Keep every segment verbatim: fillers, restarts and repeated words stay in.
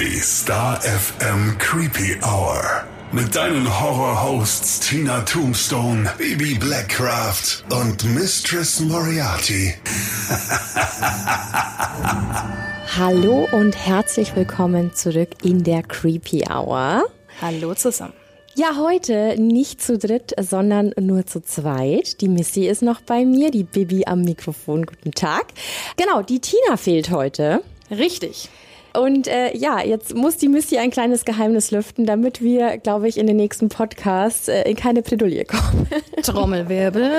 Die Star F M Creepy Hour. Mit deinen Horror-Hosts Tina Tombstone, Bibi Blackcraft und Mistress Moriarty. Hallo und herzlich willkommen zurück in der Creepy Hour. Hallo zusammen. Ja, heute nicht zu dritt, sondern nur zu zweit. Die Missy ist noch bei mir, die Bibi am Mikrofon. Guten Tag. Genau, die Tina fehlt heute. Richtig. Und äh, ja, jetzt muss die Missy ein kleines Geheimnis lüften, damit wir, glaube ich, in den nächsten Podcasts äh, in keine Bredouille kommen. Trommelwirbel.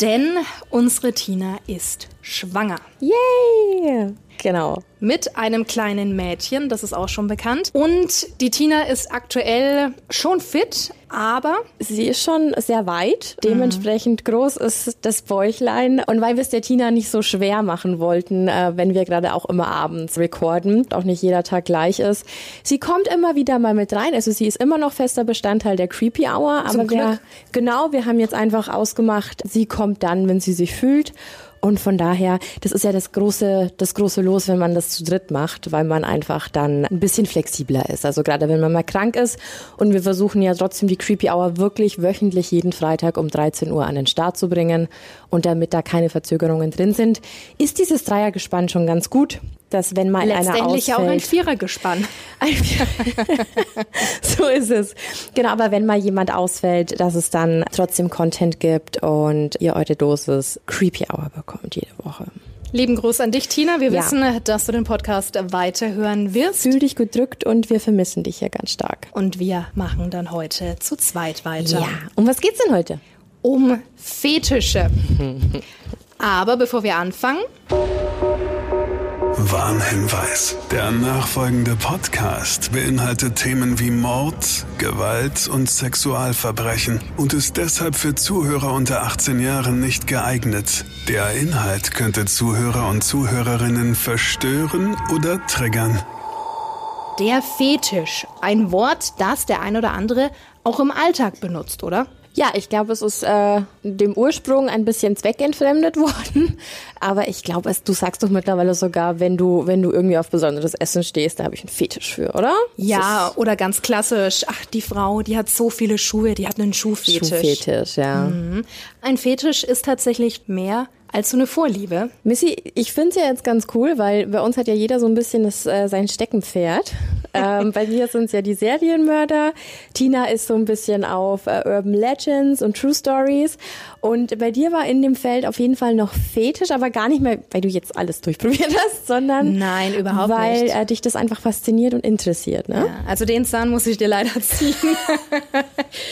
Denn unsere Tina ist schwanger. Yay! Genau. Mit einem kleinen Mädchen, das ist auch schon bekannt. Und die Tina ist aktuell schon fit, aber sie ist schon sehr weit. Dementsprechend mhm. groß ist das Bäuchlein. Und weil wir es der Tina nicht so schwer machen wollten, äh, wenn wir gerade auch immer abends recorden, auch nicht jeder Tag gleich ist. Sie kommt immer wieder mal mit rein. Also sie ist immer noch fester Bestandteil der Creepy Hour. Aber wir, genau, wir haben jetzt einfach ausgemacht, sie kommt dann, wenn sie sich fühlt. Und von daher, das ist ja das große, das große Los, wenn man das zu dritt macht, weil man einfach dann ein bisschen flexibler ist. Also gerade wenn man mal krank ist, und wir versuchen ja trotzdem die Creepy Hour wirklich wöchentlich jeden Freitag um dreizehn Uhr an den Start zu bringen, und damit da keine Verzögerungen drin sind, ist dieses Dreiergespann schon ganz gut. Dass wenn mal einer ausfällt. Letztendlich auch ein Vierergespann. Ein Vierer. So ist es. Genau, aber wenn mal jemand ausfällt, dass es dann trotzdem Content gibt und ihr eure Dosis Creepy Hour bekommt jede Woche. Lieben Gruß an dich, Tina. Wir ja. wissen, dass du den Podcast weiterhören wirst. Fühl dich gedrückt, und wir vermissen dich hier ganz stark. Und wir machen dann heute zu zweit weiter. Ja. Um was geht's denn heute? Um Fetische. Aber bevor wir anfangen... Warnhinweis. Der nachfolgende Podcast beinhaltet Themen wie Mord, Gewalt und Sexualverbrechen und ist deshalb für Zuhörer unter achtzehn Jahren nicht geeignet. Der Inhalt könnte Zuhörer und Zuhörerinnen verstören oder triggern. Der Fetisch. Ein Wort, das der ein oder andere auch im Alltag benutzt, oder? Ja, ich glaube, es ist äh, dem Ursprung ein bisschen zweckentfremdet worden. Aber ich glaube, du sagst doch mittlerweile sogar, wenn du, wenn du irgendwie auf besonderes Essen stehst, da habe ich einen Fetisch für, oder? Ja, oder ganz klassisch. Ach, die Frau, die hat so viele Schuhe, die hat einen Schuhfetisch. Schuhfetisch, ja. Mhm. Ein Fetisch ist tatsächlich mehr... als so eine Vorliebe. Missy, ich find's ja jetzt ganz cool, weil bei uns hat ja jeder so ein bisschen das, äh, sein Steckenpferd. Ähm, bei mir sind's ja die Serienmörder. Tina ist so ein bisschen auf äh, Urban Legends und True Stories. Und bei dir war in dem Feld auf jeden Fall noch Fetisch, aber gar nicht mehr, weil du jetzt alles durchprobiert hast, sondern Nein, überhaupt weil nicht. Äh, dich das einfach fasziniert und interessiert. Ne? Ja, also den Zahn muss ich dir leider ziehen.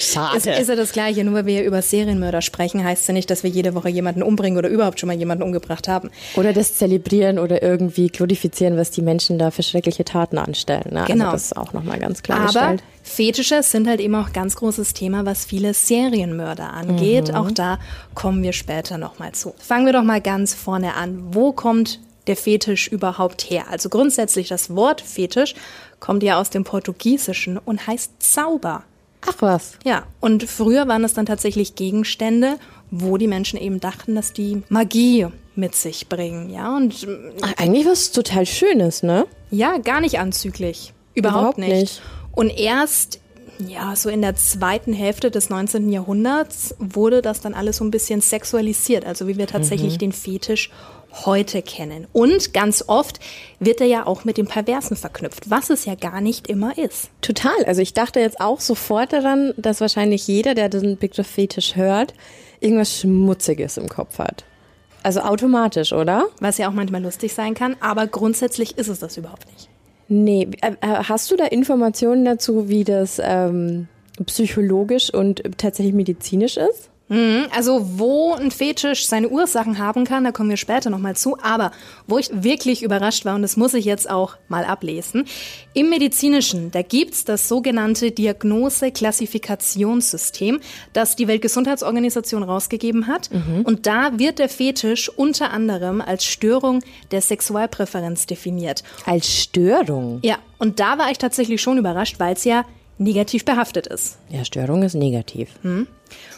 Schade. Ist, ist ja das Gleiche, nur weil wir über Serienmörder sprechen, heißt ja nicht, dass wir jede Woche jemanden umbringen oder über schon mal jemanden umgebracht haben. Oder das zelebrieren oder irgendwie glorifizieren, was die Menschen da für schreckliche Taten anstellen. Ne? Genau. Also das ist auch nochmal ganz klar gestellt. Aber Fetische sind halt eben auch ganz großes Thema, was viele Serienmörder angeht. Mhm. Auch da kommen wir später nochmal zu. Fangen wir doch mal ganz vorne an. Wo kommt der Fetisch überhaupt her? Also grundsätzlich, das Wort Fetisch kommt ja aus dem Portugiesischen und heißt Zauber. Ach was. Ja, und früher waren es dann tatsächlich Gegenstände, wo die Menschen eben dachten, dass die Magie mit sich bringen, ja, und Ach, eigentlich was total Schönes, ne? Ja, gar nicht anzüglich. Überhaupt, Überhaupt nicht. nicht. Und erst, ja, so in der zweiten Hälfte des neunzehnten Jahrhunderts wurde das dann alles so ein bisschen sexualisiert, also wie wir tatsächlich mhm. den Fetisch heute kennen. Und ganz oft wird er ja auch mit dem Perversen verknüpft, was es ja gar nicht immer ist. Total. Also ich dachte jetzt auch sofort daran, dass wahrscheinlich jeder, der den Begriff Fetisch hört, irgendwas Schmutziges im Kopf hat. Also automatisch, oder? Was ja auch manchmal lustig sein kann, aber grundsätzlich ist es das überhaupt nicht. Nee. Hast du da Informationen dazu, wie das ähm, psychologisch und tatsächlich medizinisch ist? Also wo ein Fetisch seine Ursachen haben kann, da kommen wir später nochmal zu. Aber wo ich wirklich überrascht war, und das muss ich jetzt auch mal ablesen, im Medizinischen, da gibt's das sogenannte Diagnose-Klassifikationssystem, das die Weltgesundheitsorganisation rausgegeben hat. Mhm. Und da wird der Fetisch unter anderem als Störung der Sexualpräferenz definiert. Als Störung? Ja, und da war ich tatsächlich schon überrascht, weil es ja negativ behaftet ist. Ja, Störung ist negativ. Mhm.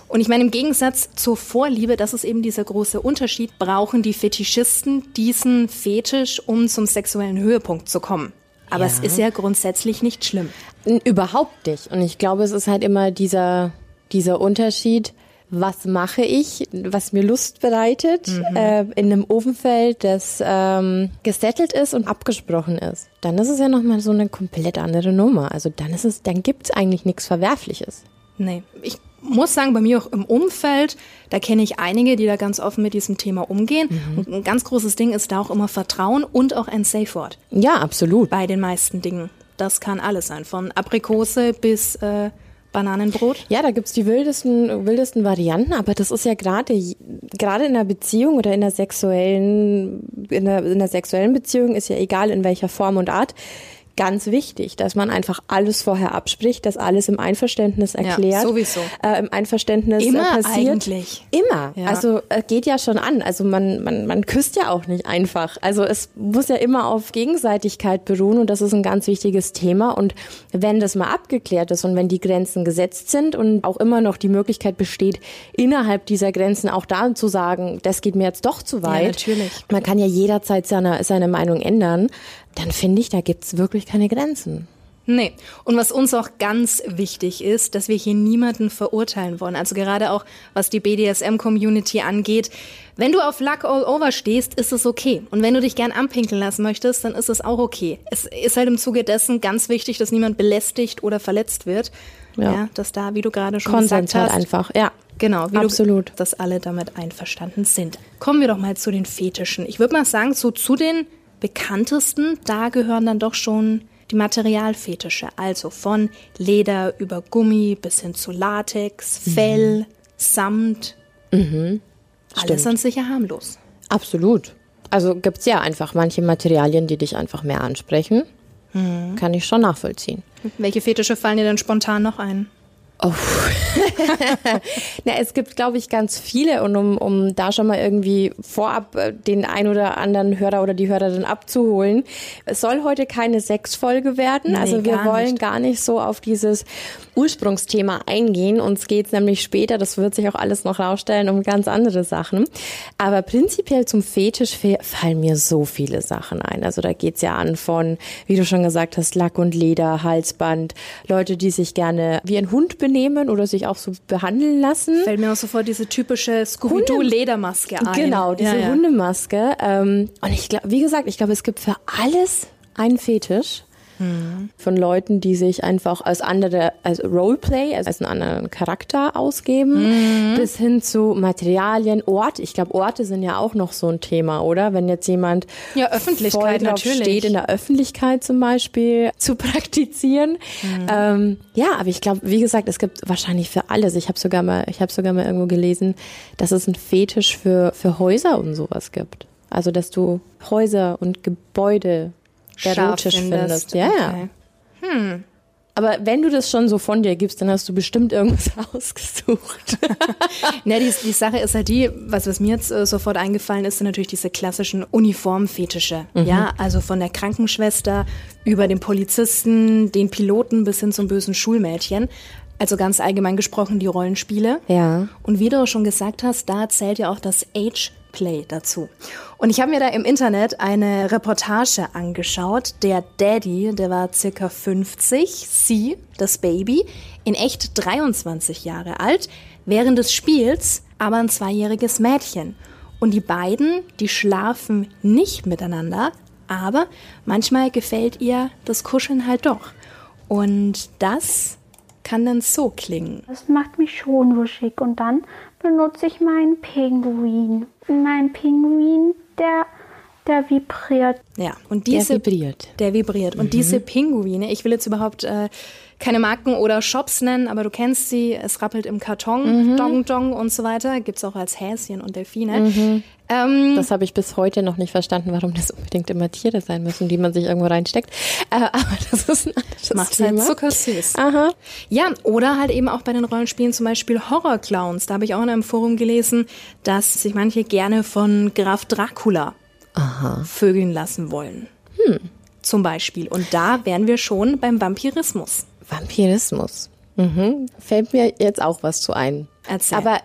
Und ich meine, im Gegensatz zur Vorliebe, das ist eben dieser große Unterschied, brauchen die Fetischisten diesen Fetisch, um zum sexuellen Höhepunkt zu kommen. Aber ja. Es ist ja grundsätzlich nicht schlimm. Überhaupt nicht. Und ich glaube, es ist halt immer dieser, dieser Unterschied, was mache ich, was mir Lust bereitet, mhm. äh, in einem Ofenfeld, das ähm, gesettelt ist und abgesprochen ist. Dann ist es ja nochmal so eine komplett andere Nummer. Also dann ist es, dann gibt's eigentlich nichts Verwerfliches. Nee, ich muss sagen, bei mir auch im Umfeld, da kenne ich einige, die da ganz offen mit diesem Thema umgehen. Mhm. Und ein ganz großes Ding ist da auch immer Vertrauen und auch ein Safe Word. Ja, absolut. Bei den meisten Dingen. Das kann alles sein, von Aprikose bis äh, Bananenbrot. Ja, da gibt's die wildesten, wildesten Varianten, aber das ist ja gerade gerade in einer Beziehung oder in einer sexuellen, in einer, in einer sexuellen Beziehung, ist ja egal in welcher Form und Art, ganz wichtig, dass man einfach alles vorher abspricht, dass alles im Einverständnis erklärt. Ja, sowieso. Äh, im Einverständnis immer äh, passiert. Eigentlich. Immer. Ja. Also äh, geht ja schon an. Also man, man, man küsst ja auch nicht einfach. Also es muss ja immer auf Gegenseitigkeit beruhen und das ist ein ganz wichtiges Thema. Und wenn das mal abgeklärt ist und wenn die Grenzen gesetzt sind und auch immer noch die Möglichkeit besteht, innerhalb dieser Grenzen auch da zu sagen, das geht mir jetzt doch zu weit. Ja, natürlich. Man kann ja jederzeit seine, seine Meinung ändern. Dann finde ich, da gibt's wirklich keine Grenzen. Nee. Und was uns auch ganz wichtig ist, dass wir hier niemanden verurteilen wollen. Also gerade auch, was die B D S M-Community angeht. Wenn du auf Luck all over stehst, ist es okay. Und wenn du dich gern anpinkeln lassen möchtest, dann ist es auch okay. Es ist halt im Zuge dessen ganz wichtig, dass niemand belästigt oder verletzt wird. Ja. ja dass da, wie du gerade schon Konsens gesagt hast. Konsens halt einfach, ja. Genau, wie absolut. Du, dass alle damit einverstanden sind. Kommen wir doch mal zu den Fetischen. Ich würde mal sagen, so zu den bekanntesten, da gehören dann doch schon die Materialfetische, also von Leder über Gummi bis hin zu Latex, Fell, mhm. Samt, mhm. alles an sich ja harmlos. Absolut. Also gibt's ja einfach manche Materialien, die dich einfach mehr ansprechen, mhm. kann ich schon nachvollziehen. Welche Fetische fallen dir denn spontan noch ein? Oh. Na, es gibt, glaube ich, ganz viele und um, um da schon mal irgendwie vorab den ein oder anderen Hörer oder die Hörerin abzuholen, es soll heute keine Sexfolge werden, Nein, also wir gar wollen nicht. gar nicht so auf dieses Ursprungsthema eingehen, uns geht's nämlich später, das wird sich auch alles noch rausstellen, um ganz andere Sachen, aber prinzipiell zum Fetisch fallen mir so viele Sachen ein, also da geht's ja an von, wie du schon gesagt hast, Lack und Leder, Halsband, Leute, die sich gerne wie ein Hund benehmen nehmen oder sich auch so behandeln lassen. Fällt mir auch sofort diese typische Scooby-Doo-Ledermaske ein. Genau, diese ja, ja. Hundemaske. Ähm, und ich glaube, wie gesagt, ich glaube, es gibt für alles einen Fetisch hm. von Leuten, die sich einfach als andere, als Roleplay, also als einen anderen Charakter ausgeben, hm. bis hin zu Materialien, Ort. Ich glaube, Orte sind ja auch noch so ein Thema, oder? Wenn jetzt jemand ja, Öffentlichkeit, voll drauf natürlich. steht, in der Öffentlichkeit zum Beispiel zu praktizieren. Mhm. Ähm, ja, aber ich glaube, wie gesagt, es gibt wahrscheinlich für alles. Ich habe sogar mal, ich habe sogar mal irgendwo gelesen, dass es einen Fetisch für, für Häuser und sowas gibt. Also, dass du Häuser und Gebäude erotisch findest. findest. Ja, okay. Hm. Aber wenn du das schon so von dir gibst, dann hast du bestimmt irgendwas ausgesucht. Na, die, die Sache ist halt die, was, was mir jetzt äh, sofort eingefallen ist, sind natürlich diese klassischen Uniformfetische. Mhm. Ja, also von der Krankenschwester über den Polizisten, den Piloten bis hin zum bösen Schulmädchen. Also ganz allgemein gesprochen die Rollenspiele. Ja. Und wie du auch schon gesagt hast, da zählt ja auch das Ageplay dazu. Und ich habe mir da im Internet eine Reportage angeschaut. Der Daddy, der war circa fünfzig, sie, das Baby, in echt dreiundzwanzig Jahre alt, während des Spiels aber ein zweijähriges Mädchen. Und die beiden, die schlafen nicht miteinander, aber manchmal gefällt ihr das Kuscheln halt doch. Und das kann dann so klingen. Das macht mich schon wuschig und dann benutze ich meinen Pinguin. Mein Pinguin, der, der vibriert. Ja, und diese, der vibriert. Der vibriert. Und mhm. diese Pinguine, ich will jetzt überhaupt äh, keine Marken oder Shops nennen, aber du kennst sie, es rappelt im Karton, mhm. Dong Dong und so weiter, gibt's auch als Häschen und Delfine. Mhm. Ähm, das habe ich bis heute noch nicht verstanden, warum das unbedingt immer Tiere sein müssen, die man sich irgendwo reinsteckt. Äh, aber das ist ein anderes macht Thema. Halt zuckersüß. Aha. Ja, oder halt eben auch bei den Rollenspielen zum Beispiel Horrorclowns. Da habe ich auch in einem Forum gelesen, dass sich manche gerne von Graf Dracula Aha. vögeln lassen wollen. Hm. Zum Beispiel. Und da wären wir schon beim Vampirismus. Vampirismus. Mhm. Fällt mir jetzt auch was zu ein. Erzähl. Aber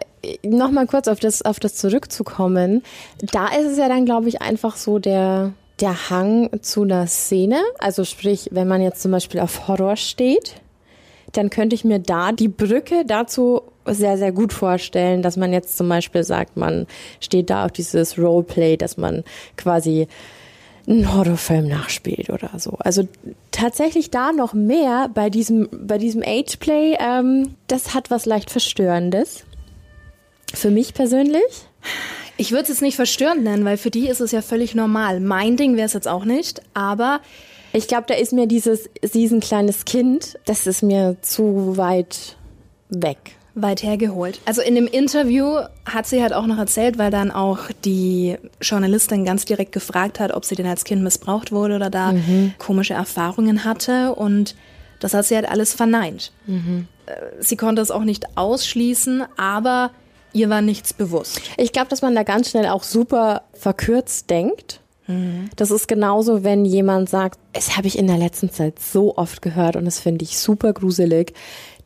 nochmal kurz auf das, auf das zurückzukommen. Da ist es ja dann, glaube ich, einfach so der, der Hang zu einer Szene, also sprich, wenn man jetzt zum Beispiel auf Horror steht, dann könnte ich mir da die Brücke dazu sehr, sehr gut vorstellen, dass man jetzt zum Beispiel sagt, man steht da auf dieses Roleplay, dass man quasi einen Horrorfilm nachspielt oder so. Also tatsächlich da noch mehr bei diesem, bei diesem Ageplay, ähm, das hat was leicht Verstörendes. Für mich persönlich. Ich würde es jetzt nicht verstörend nennen, weil für die ist es ja völlig normal. Mein Ding wäre es jetzt auch nicht, aber ich glaube, da ist mir dieses, sie ist ein kleines Kind, das ist mir zu weit weg. Weit hergeholt. Also in dem Interview hat sie halt auch noch erzählt, weil dann auch die Journalistin ganz direkt gefragt hat, ob sie denn als Kind missbraucht wurde oder da mhm. komische Erfahrungen hatte, und das hat sie halt alles verneint. Mhm. Sie konnte es auch nicht ausschließen, aber ihr war nichts bewusst. Ich glaube, dass man da ganz schnell auch super verkürzt denkt. Mhm. Das ist genauso, wenn jemand sagt, das habe ich in der letzten Zeit so oft gehört und das finde ich super gruselig,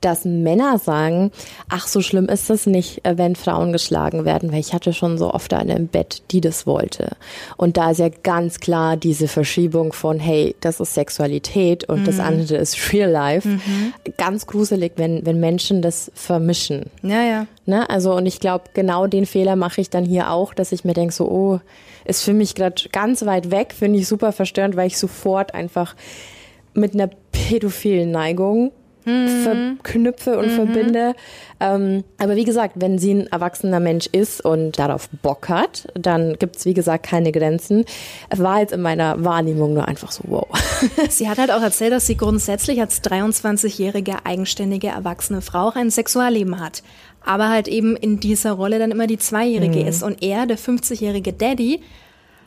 dass Männer sagen, ach, so schlimm ist das nicht, wenn Frauen geschlagen werden, weil ich hatte schon so oft eine im Bett, die das wollte. Und da ist ja ganz klar diese Verschiebung von, hey, das ist Sexualität und mhm. das andere ist Real Life. Mhm. Ganz gruselig, wenn, wenn Menschen das vermischen. Ja, ja. Ne? Also, und ich glaube, genau den Fehler mache ich dann hier auch, dass ich mir denke, so, oh, ist für mich gerade ganz weit weg, finde ich super verstörend, weil ich sofort einfach mit einer pädophilen Neigung verknüpfe und mhm. verbinde. Ähm, aber wie gesagt, wenn sie ein erwachsener Mensch ist und darauf Bock hat, dann gibt es, wie gesagt, keine Grenzen. War jetzt in meiner Wahrnehmung nur einfach so, wow. Sie hat halt auch erzählt, dass sie grundsätzlich als dreiundzwanzigjährige eigenständige erwachsene Frau ein Sexualleben hat. Aber halt eben in dieser Rolle dann immer die Zweijährige mhm. ist. Und er, der fünfzigjährige Daddy,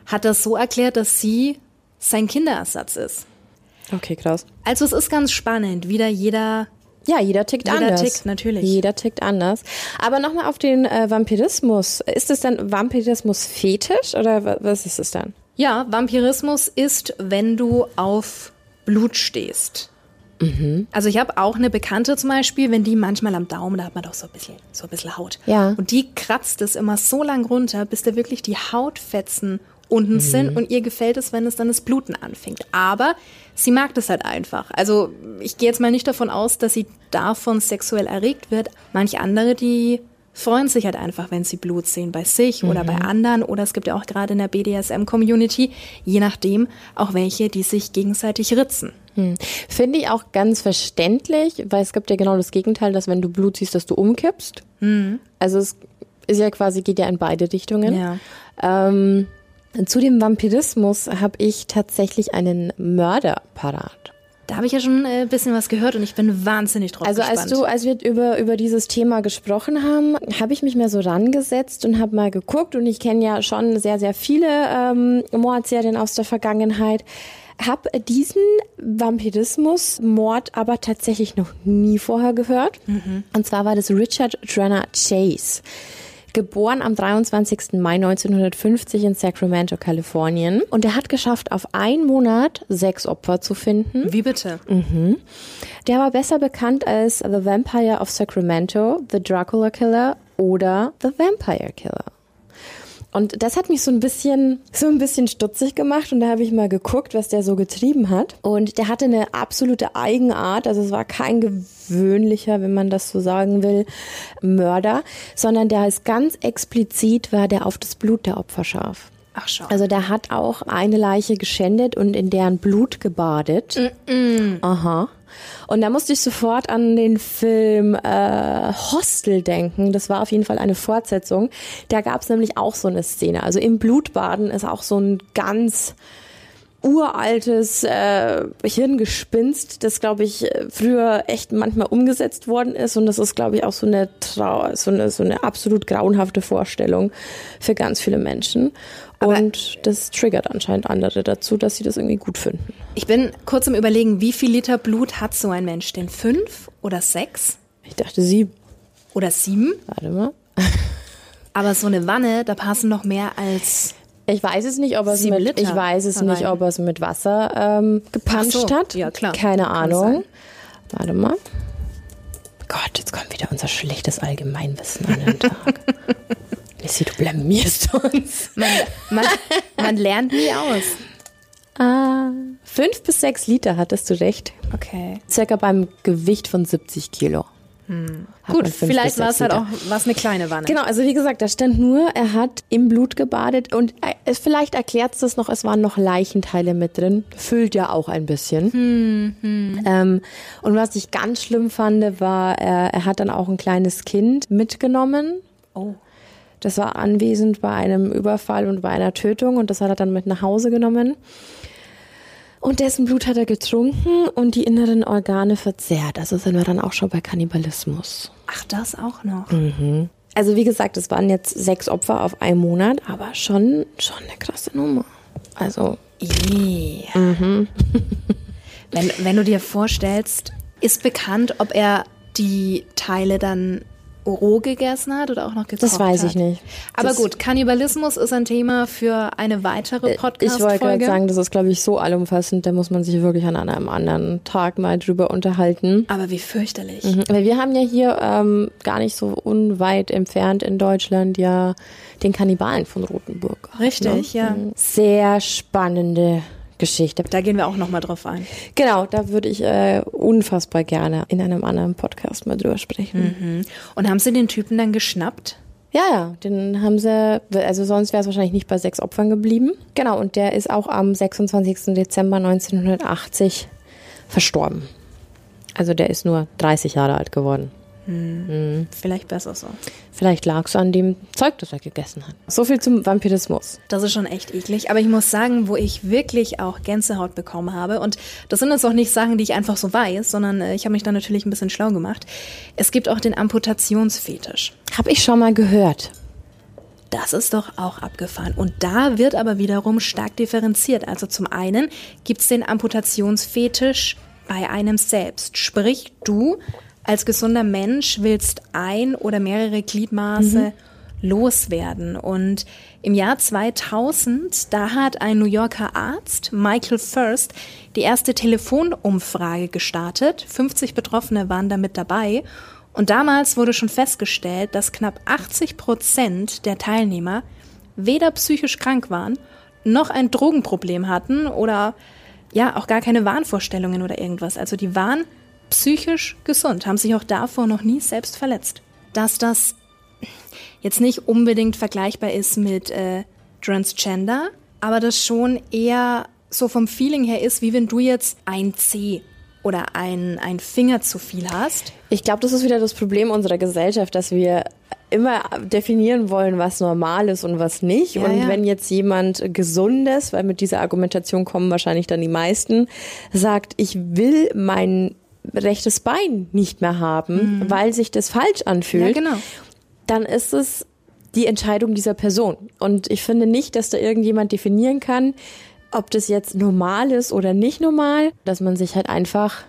hat das so erklärt, dass sie sein Kinderersatz ist. Okay, krass. Also es ist ganz spannend, wieder jeder... Ja, jeder tickt jeder anders. Jeder tickt, natürlich. Jeder tickt anders. Aber nochmal auf den äh, Vampirismus. Ist es dann Vampirismus-Fetisch oder w- was ist es dann? Ja, Vampirismus ist, wenn du auf Blut stehst. Mhm. Also ich habe auch eine Bekannte zum Beispiel, wenn die manchmal am Daumen, da hat man doch so ein bisschen, so ein bisschen Haut. Ja. Und die kratzt es immer so lang runter, bis da wirklich die Hautfetzen unten mhm. sind, und ihr gefällt es, wenn es dann das Bluten anfängt. Aber sie mag das halt einfach. Also ich gehe jetzt mal nicht davon aus, dass sie davon sexuell erregt wird. Manche andere, die freuen sich halt einfach, wenn sie Blut sehen, bei sich mhm. oder bei anderen. Oder es gibt ja auch gerade in der B D S M-Community, je nachdem, auch welche, die sich gegenseitig ritzen. Hm. Finde ich auch ganz verständlich, weil es gibt ja genau das Gegenteil, dass wenn du Blut siehst, dass du umkippst. Mhm. Also es ist ja quasi, geht ja in beide Richtungen. Ja. Ähm, Zu dem Vampirismus habe ich tatsächlich einen Mörder parat. Da habe ich ja schon ein bisschen was gehört und ich bin wahnsinnig drauf also gespannt. Also als wir über, über dieses Thema gesprochen haben, habe ich mich mal so rangesetzt und habe mal geguckt, und ich kenne ja schon sehr, sehr viele ähm, Mordserien aus der Vergangenheit. Habe diesen Vampirismus-Mord aber tatsächlich noch nie vorher gehört. Mhm. Und zwar war das Richard Trenton Chase. Geboren am dreiundzwanzigsten Mai neunzehnhundertfünfzig in Sacramento, Kalifornien. Und er hat geschafft, auf einen Monat sechs Opfer zu finden. Wie bitte? Mhm. Der war besser bekannt als The Vampire of Sacramento, The Dracula Killer oder The Vampire Killer. Und das hat mich so ein bisschen, so ein bisschen stutzig gemacht, und da habe ich mal geguckt, was der so getrieben hat. Und der hatte eine absolute Eigenart, also es war kein gewöhnlicher, wenn man das so sagen will, Mörder, sondern der ist ganz explizit, war der auf das Blut der Opfer scharf. Ach schon. Also der hat auch eine Leiche geschändet und in deren Blut gebadet. Mm-mm. Aha. Und da musste ich sofort an den Film äh, Hostel denken. Das war auf jeden Fall eine Fortsetzung. Da gab es nämlich auch so eine Szene. Also im Blutbaden ist auch so ein ganz uraltes äh, Hirngespinst, das, glaube ich, früher echt manchmal umgesetzt worden ist. Und das ist, glaube ich, auch so eine, Trau- so eine so eine absolut grauenhafte Vorstellung für ganz viele Menschen. Und das triggert anscheinend andere dazu, dass sie das irgendwie gut finden. Ich bin kurz am Überlegen, wie viel Liter Blut hat so ein Mensch denn? Fünf oder sechs? Ich dachte sieben. Oder sieben? Warte mal. Aber so eine Wanne, da passen noch mehr als... Ich weiß es nicht, ob er es mit, Liter ich weiß es nicht, ob er es mit Wasser ähm, gepanscht so. hat. Ja, klar. Keine Ahnung. Warte mal. Gott, jetzt kommt wieder unser schlechtes Allgemeinwissen an den Tag. Du blamierst uns. Man, man, man lernt nie aus. Ah, fünf bis sechs Liter, hattest du recht. Okay. Circa beim Gewicht von siebzig Kilo. Hm. Gut, vielleicht war es halt auch was eine kleine Wanne. Genau, also wie gesagt, da stand nur, er hat im Blut gebadet und äh, vielleicht erklärt es das noch, es waren noch Leichenteile mit drin. Füllt ja auch ein bisschen. Hm, hm. Ähm, und was ich ganz schlimm fand, war, er, er hat dann auch ein kleines Kind mitgenommen. Oh. Das war anwesend bei einem Überfall und bei einer Tötung und das hat er dann mit nach Hause genommen. Und dessen Blut hat er getrunken und die inneren Organe verzehrt. Also sind wir dann auch schon bei Kannibalismus. Ach, das auch noch? Mhm. Also wie gesagt, es waren jetzt sechs Opfer auf einen Monat, aber schon, schon eine krasse Nummer. Also, yeah. Mhm. wenn, wenn du dir vorstellst, ist bekannt, ob er die Teile dann roh gegessen hat oder auch noch gekocht hat? Das weiß ich nicht. Aber das gut, Kannibalismus ist ein Thema für eine weitere Podcast-Folge. Ich wollte gerade sagen, das ist, glaube ich, so allumfassend, da muss man sich wirklich an einem anderen Tag mal drüber unterhalten. Aber wie fürchterlich. Mhm. Weil wir haben ja hier ähm, gar nicht so unweit entfernt in Deutschland ja den Kannibalen von Rothenburg. Richtig, ne? Ja. Sehr spannende Geschichte. Da gehen wir auch nochmal drauf ein. Genau, da würde ich äh, unfassbar gerne in einem anderen Podcast mal drüber sprechen. Mhm. Und haben sie den Typen dann geschnappt? Ja, ja, den haben sie, also sonst wäre es wahrscheinlich nicht bei sechs Opfern geblieben. Genau, und der ist auch am sechsundzwanzigsten Dezember neunzehnhundertachtzig verstorben. Also der ist nur dreißig Jahre alt geworden. Hm. Hm. Vielleicht besser so. Vielleicht lag es an dem Zeug, das er gegessen hat. So viel zum Vampirismus. Das ist schon echt eklig, aber ich muss sagen, wo ich wirklich auch Gänsehaut bekommen habe, und das sind jetzt auch nicht Sachen, die ich einfach so weiß, sondern ich habe mich da natürlich ein bisschen schlau gemacht. Es gibt auch den Amputationsfetisch. Habe ich schon mal gehört. Das ist doch auch abgefahren. Und da wird aber wiederum stark differenziert. Also zum einen gibt es den Amputationsfetisch bei einem selbst. Sprich, du als gesunder Mensch willst ein oder mehrere Gliedmaße mhm. loswerden. Und im Jahr zweitausend, da hat ein New Yorker Arzt, Michael First, die erste Telefonumfrage gestartet. fünfzig Betroffene waren damit dabei. Und damals wurde schon festgestellt, dass knapp achtzig Prozent der Teilnehmer weder psychisch krank waren, noch ein Drogenproblem hatten oder ja auch gar keine Wahnvorstellungen oder irgendwas. Also die waren psychisch gesund, haben sich auch davor noch nie selbst verletzt. Dass das jetzt nicht unbedingt vergleichbar ist mit äh, Transgender, aber das schon eher so vom Feeling her ist, wie wenn du jetzt ein Zeh oder ein, ein Finger zu viel hast. Ich glaube, das ist wieder das Problem unserer Gesellschaft, dass wir immer definieren wollen, was normal ist und was nicht. Ja, und ja. Wenn jetzt jemand Gesundes, weil mit dieser Argumentation kommen wahrscheinlich dann die meisten, sagt, ich will meinen rechtes Bein nicht mehr haben, mhm. weil sich das falsch anfühlt, ja, genau. Dann ist es die Entscheidung dieser Person. Und ich finde nicht, dass da irgendjemand definieren kann, ob das jetzt normal ist oder nicht normal, dass man sich halt einfach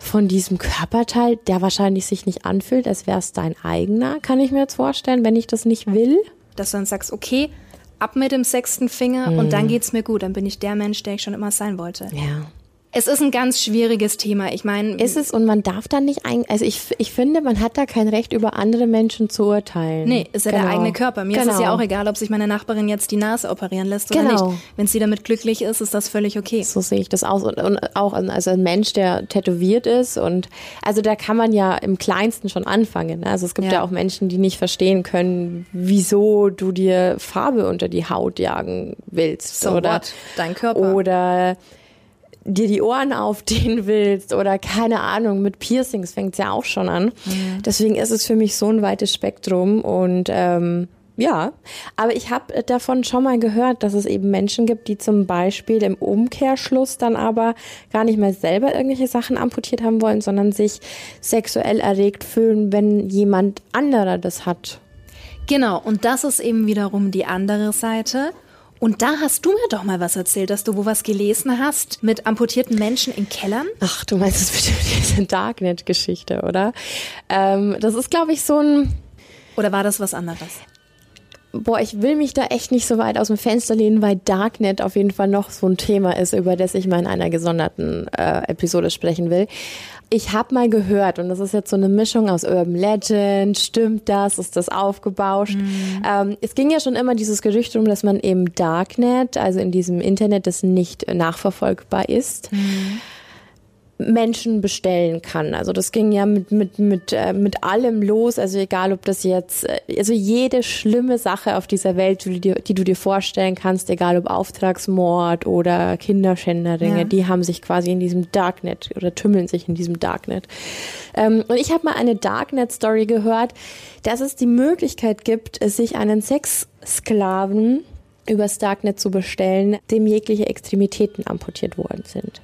von diesem Körperteil, der wahrscheinlich sich nicht anfühlt, als wäre es dein eigener, kann ich mir jetzt vorstellen, wenn ich das nicht will. Dass du dann sagst, okay, ab mit dem sechsten Finger mhm. und dann geht's mir gut, dann bin ich der Mensch, der ich schon immer sein wollte. Ja. Es ist ein ganz schwieriges Thema. Ich meine, ist es, und man darf da nicht ein, also ich ich finde, man hat da kein Recht, über andere Menschen zu urteilen. Nee, ist ja genau. Der eigene Körper. Mir genau. ist es ja auch egal, ob sich meine Nachbarin jetzt die Nase operieren lässt oder genau. nicht. Wenn sie damit glücklich ist, ist das völlig okay. So sehe ich das aus. Und, und auch also ein Mensch, der tätowiert ist, und also da kann man ja im Kleinsten schon anfangen. Also es gibt ja, ja auch Menschen, die nicht verstehen können, wieso du dir Farbe unter die Haut jagen willst. So oder what? Dein Körper. Oder dir die Ohren aufdehnen willst oder keine Ahnung, mit Piercings fängt es ja auch schon an. Ja. Deswegen ist es für mich so ein weites Spektrum und ähm, ja, aber ich habe davon schon mal gehört, dass es eben Menschen gibt, die zum Beispiel im Umkehrschluss dann aber gar nicht mehr selber irgendwelche Sachen amputiert haben wollen, sondern sich sexuell erregt fühlen, wenn jemand anderer das hat. Genau, und das ist eben wiederum die andere Seite. Und da hast du mir doch mal was erzählt, dass du wo was gelesen hast mit amputierten Menschen in Kellern. Ach, du meinst das bestimmt diese Darknet-Geschichte, oder? Ähm, das ist, glaube ich, so ein... Oder war das was anderes? boah, ich will mich da echt nicht so weit aus dem Fenster lehnen, weil Darknet auf jeden Fall noch so ein Thema ist, über das ich mal in einer gesonderten äh, Episode sprechen will. Ich habe mal gehört, und das ist jetzt so eine Mischung aus Urban Legend, stimmt das, ist das aufgebauscht? Mhm. Ähm, es ging ja schon immer dieses Gerücht um, dass man im Darknet, also in diesem Internet, das nicht nachverfolgbar ist, mhm. Menschen bestellen kann. Also das ging ja mit mit mit äh, mit allem los, also egal ob das jetzt, also jede schlimme Sache auf dieser Welt, die, die du dir vorstellen kannst, egal ob Auftragsmord oder Kinderschänderringe, ja. die haben sich quasi in diesem Darknet oder tümmeln sich in diesem Darknet. Ähm, und ich habe mal eine Darknet-Story gehört, dass es die Möglichkeit gibt, sich einen Sexsklaven über das Darknet zu bestellen, dem jegliche Extremitäten amputiert worden sind.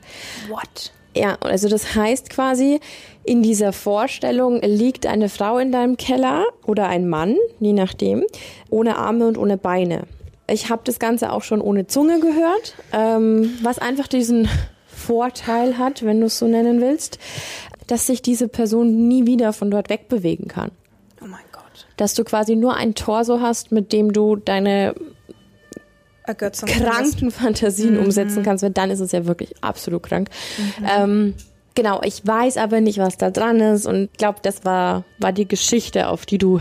What? Ja, also das heißt quasi, in dieser Vorstellung liegt eine Frau in deinem Keller oder ein Mann, je nachdem, ohne Arme und ohne Beine. Ich habe das Ganze auch schon ohne Zunge gehört, ähm, was einfach diesen Vorteil hat, wenn du es so nennen willst, dass sich diese Person nie wieder von dort wegbewegen kann. Oh mein Gott. Dass du quasi nur ein Torso hast, mit dem du deine kranken Fantasien mhm. umsetzen kannst, weil dann ist es ja wirklich absolut krank. Mhm. Ähm, genau, ich weiß aber nicht, was da dran ist und glaube, das war, war die Geschichte, auf die du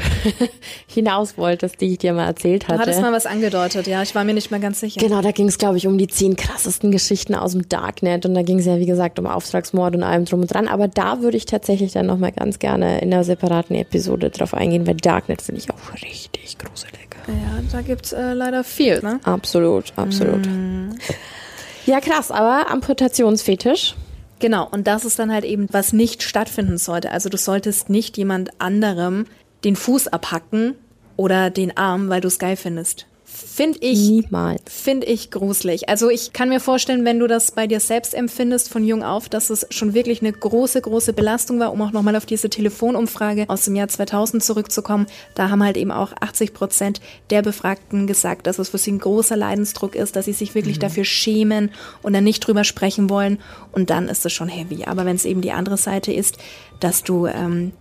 hinaus wolltest, die ich dir mal erzählt hatte. Du hattest mal was angedeutet, ja, ich war mir nicht mehr ganz sicher. Genau, da ging es, glaube ich, um die zehn krassesten Geschichten aus dem Darknet und da ging es ja, wie gesagt, um Auftragsmord und allem drum und dran, aber da würde ich tatsächlich dann nochmal ganz gerne in einer separaten Episode drauf eingehen, weil Darknet finde ich auch richtig gruselig. Ja, da gibt's äh, leider viel, ne? Absolut, absolut. Mm. Ja, krass, aber Amputationsfetisch. Genau, und das ist dann halt eben, was nicht stattfinden sollte. Also du solltest nicht jemand anderem den Fuß abhacken oder den Arm, weil du es geil findest. Finde ich, Niemals. Finde ich gruselig. Also ich kann mir vorstellen, wenn du das bei dir selbst empfindest von jung auf, dass es schon wirklich eine große, große Belastung war, um auch nochmal auf diese Telefonumfrage aus dem Jahr zweitausend zurückzukommen. Da haben halt eben auch achtzig Prozent der Befragten gesagt, dass es für sie ein großer Leidensdruck ist, dass sie sich wirklich mhm. dafür schämen und dann nicht drüber sprechen wollen. Und dann ist es schon heavy. Aber wenn es eben die andere Seite ist, dass du ähm,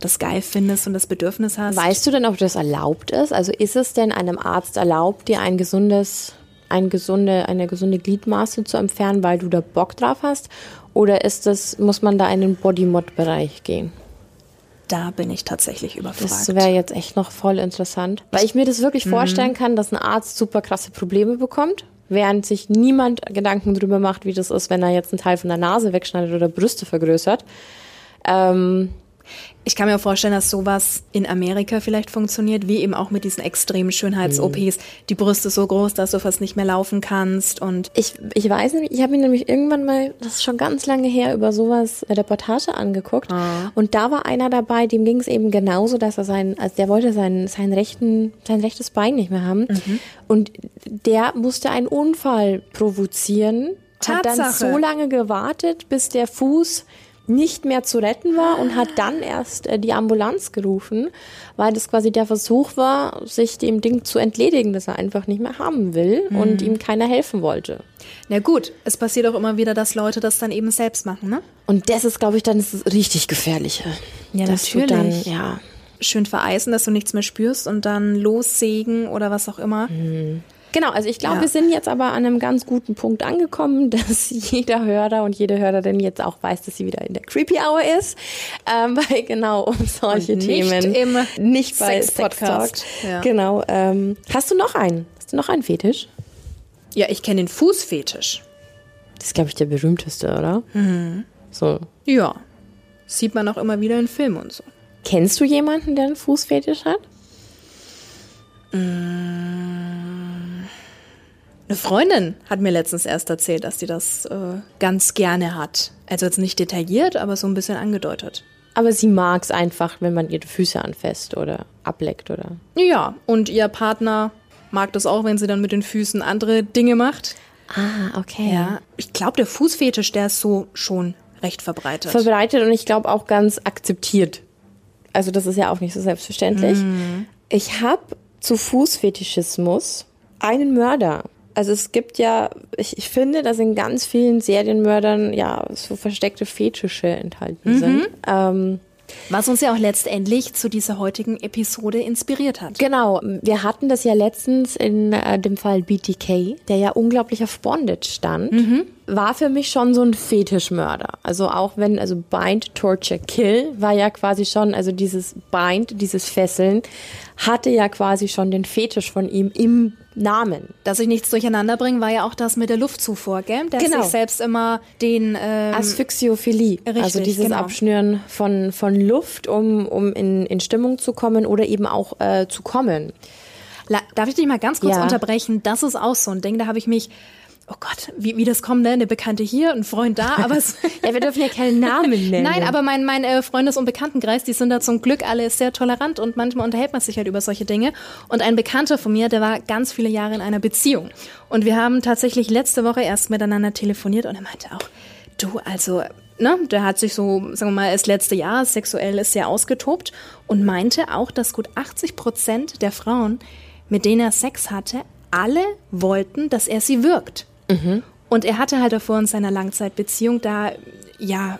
das geil findest und das Bedürfnis hast. Weißt du denn, ob das erlaubt ist? Also ist es denn einem Arzt erlaubt, dir ein gesundes, ein gesunde, eine gesunde Gliedmaße zu entfernen, weil du da Bock drauf hast? Oder ist das, muss man da in den Bodymod-Bereich gehen? Da bin ich tatsächlich überfragt. Das wäre jetzt echt noch voll interessant. Weil ich mir das wirklich mhm. vorstellen kann, dass ein Arzt super krasse Probleme bekommt, während sich niemand Gedanken drüber macht, wie das ist, wenn er jetzt einen Teil von der Nase wegschneidet oder Brüste vergrößert. Ähm... Ich kann mir vorstellen, dass sowas in Amerika vielleicht funktioniert, wie eben auch mit diesen extremen Schönheits-O Ps. Die Brüste so groß, dass du fast nicht mehr laufen kannst. Und ich, ich weiß nicht, ich habe mir nämlich irgendwann mal, das ist schon ganz lange her, über sowas eine Reportage angeguckt. Ah. Und da war einer dabei, dem ging es eben genauso, dass er sein, also der wollte sein, sein, rechten, sein rechtes Bein nicht mehr haben. Mhm. Und der musste einen Unfall provozieren. Tatsache. Hat dann so lange gewartet, bis der Fuß nicht mehr zu retten war und hat dann erst äh, die Ambulanz gerufen, weil das quasi der Versuch war, sich dem Ding zu entledigen, das er einfach nicht mehr haben will mhm. und ihm keiner helfen wollte. Na gut, es passiert auch immer wieder, dass Leute das dann eben selbst machen, ne? Und das ist, glaube ich, dann das richtig Gefährliche. Ja, natürlich. Du dann, ja. Schön vereisen, dass du nichts mehr spürst und dann lossägen oder was auch immer. Mhm. Genau, also ich glaube, ja. wir sind jetzt aber an einem ganz guten Punkt angekommen, dass jeder Hörer und jede Hörerin jetzt auch weiß, dass sie wieder in der Creepy Hour ist, ähm, weil genau um solche und nicht Themen, im nicht bei Sex-Podcast. Sex ja. Genau. Ähm, hast du noch einen? Hast du noch einen Fetisch? Ja, ich kenne den Fußfetisch. Das ist, glaube ich, der berühmteste, oder? Mhm. So. Ja, sieht man auch immer wieder in Filmen und so. Kennst du jemanden, der einen Fußfetisch hat? Mhm. Eine Freundin hat mir letztens erst erzählt, dass sie das äh, ganz gerne hat. Also jetzt nicht detailliert, aber so ein bisschen angedeutet. Aber sie mag es einfach, wenn man ihre Füße anfasst oder ableckt, oder? Ja, und ihr Partner mag das auch, wenn sie dann mit den Füßen andere Dinge macht. Ah, okay. Ja, ich glaube, der Fußfetisch, der ist so schon recht verbreitet. Verbreitet und ich glaube auch ganz akzeptiert. Also das ist ja auch nicht so selbstverständlich. Mm. Ich habe zu Fußfetischismus einen Mörder. Also es gibt ja, ich, ich finde, dass in ganz vielen Serienmördern ja so versteckte Fetische enthalten mhm. sind. Ähm, Was uns ja auch letztendlich zu dieser heutigen Episode inspiriert hat. Genau, wir hatten das ja letztens in äh, dem Fall B T K, der ja unglaublich auf Bondage stand, mhm. war für mich schon so ein Fetischmörder. Also auch wenn, also Bind, Torture, Kill war ja quasi schon, also dieses Bind, dieses Fesseln, hatte ja quasi schon den Fetisch von ihm im Namen. Dass ich nichts durcheinander bringe, war ja auch das mit der Luftzufuhr, gell? Der genau. sich selbst immer den... Ähm, Asphyxiophilie, richtig, also dieses genau. Abschnüren von, von Luft, um, um in, in Stimmung zu kommen oder eben auch äh, zu kommen. La- Darf ich dich mal ganz kurz ja. unterbrechen? Das ist auch so ein Ding, da habe ich mich... Oh Gott, wie, wie das kommt, ne? Eine Bekannte hier, ein Freund da, aber es... ja, wir dürfen ja keinen Namen nennen. Nein, aber mein, mein äh, Freundes- und Bekanntenkreis, die sind da zum Glück alle sehr tolerant und manchmal unterhält man sich halt über solche Dinge. Und ein Bekannter von mir, der war ganz viele Jahre in einer Beziehung. Und wir haben tatsächlich letzte Woche erst miteinander telefoniert und er meinte auch, du, also... Ne, der hat sich so, sagen wir mal, das letzte Jahr sexuell ist sehr ausgetobt und meinte auch, dass gut achtzig Prozent der Frauen, mit denen er Sex hatte, alle wollten, dass er sie wirkt. Mhm. Und er hatte halt davor in seiner Langzeitbeziehung da, ja,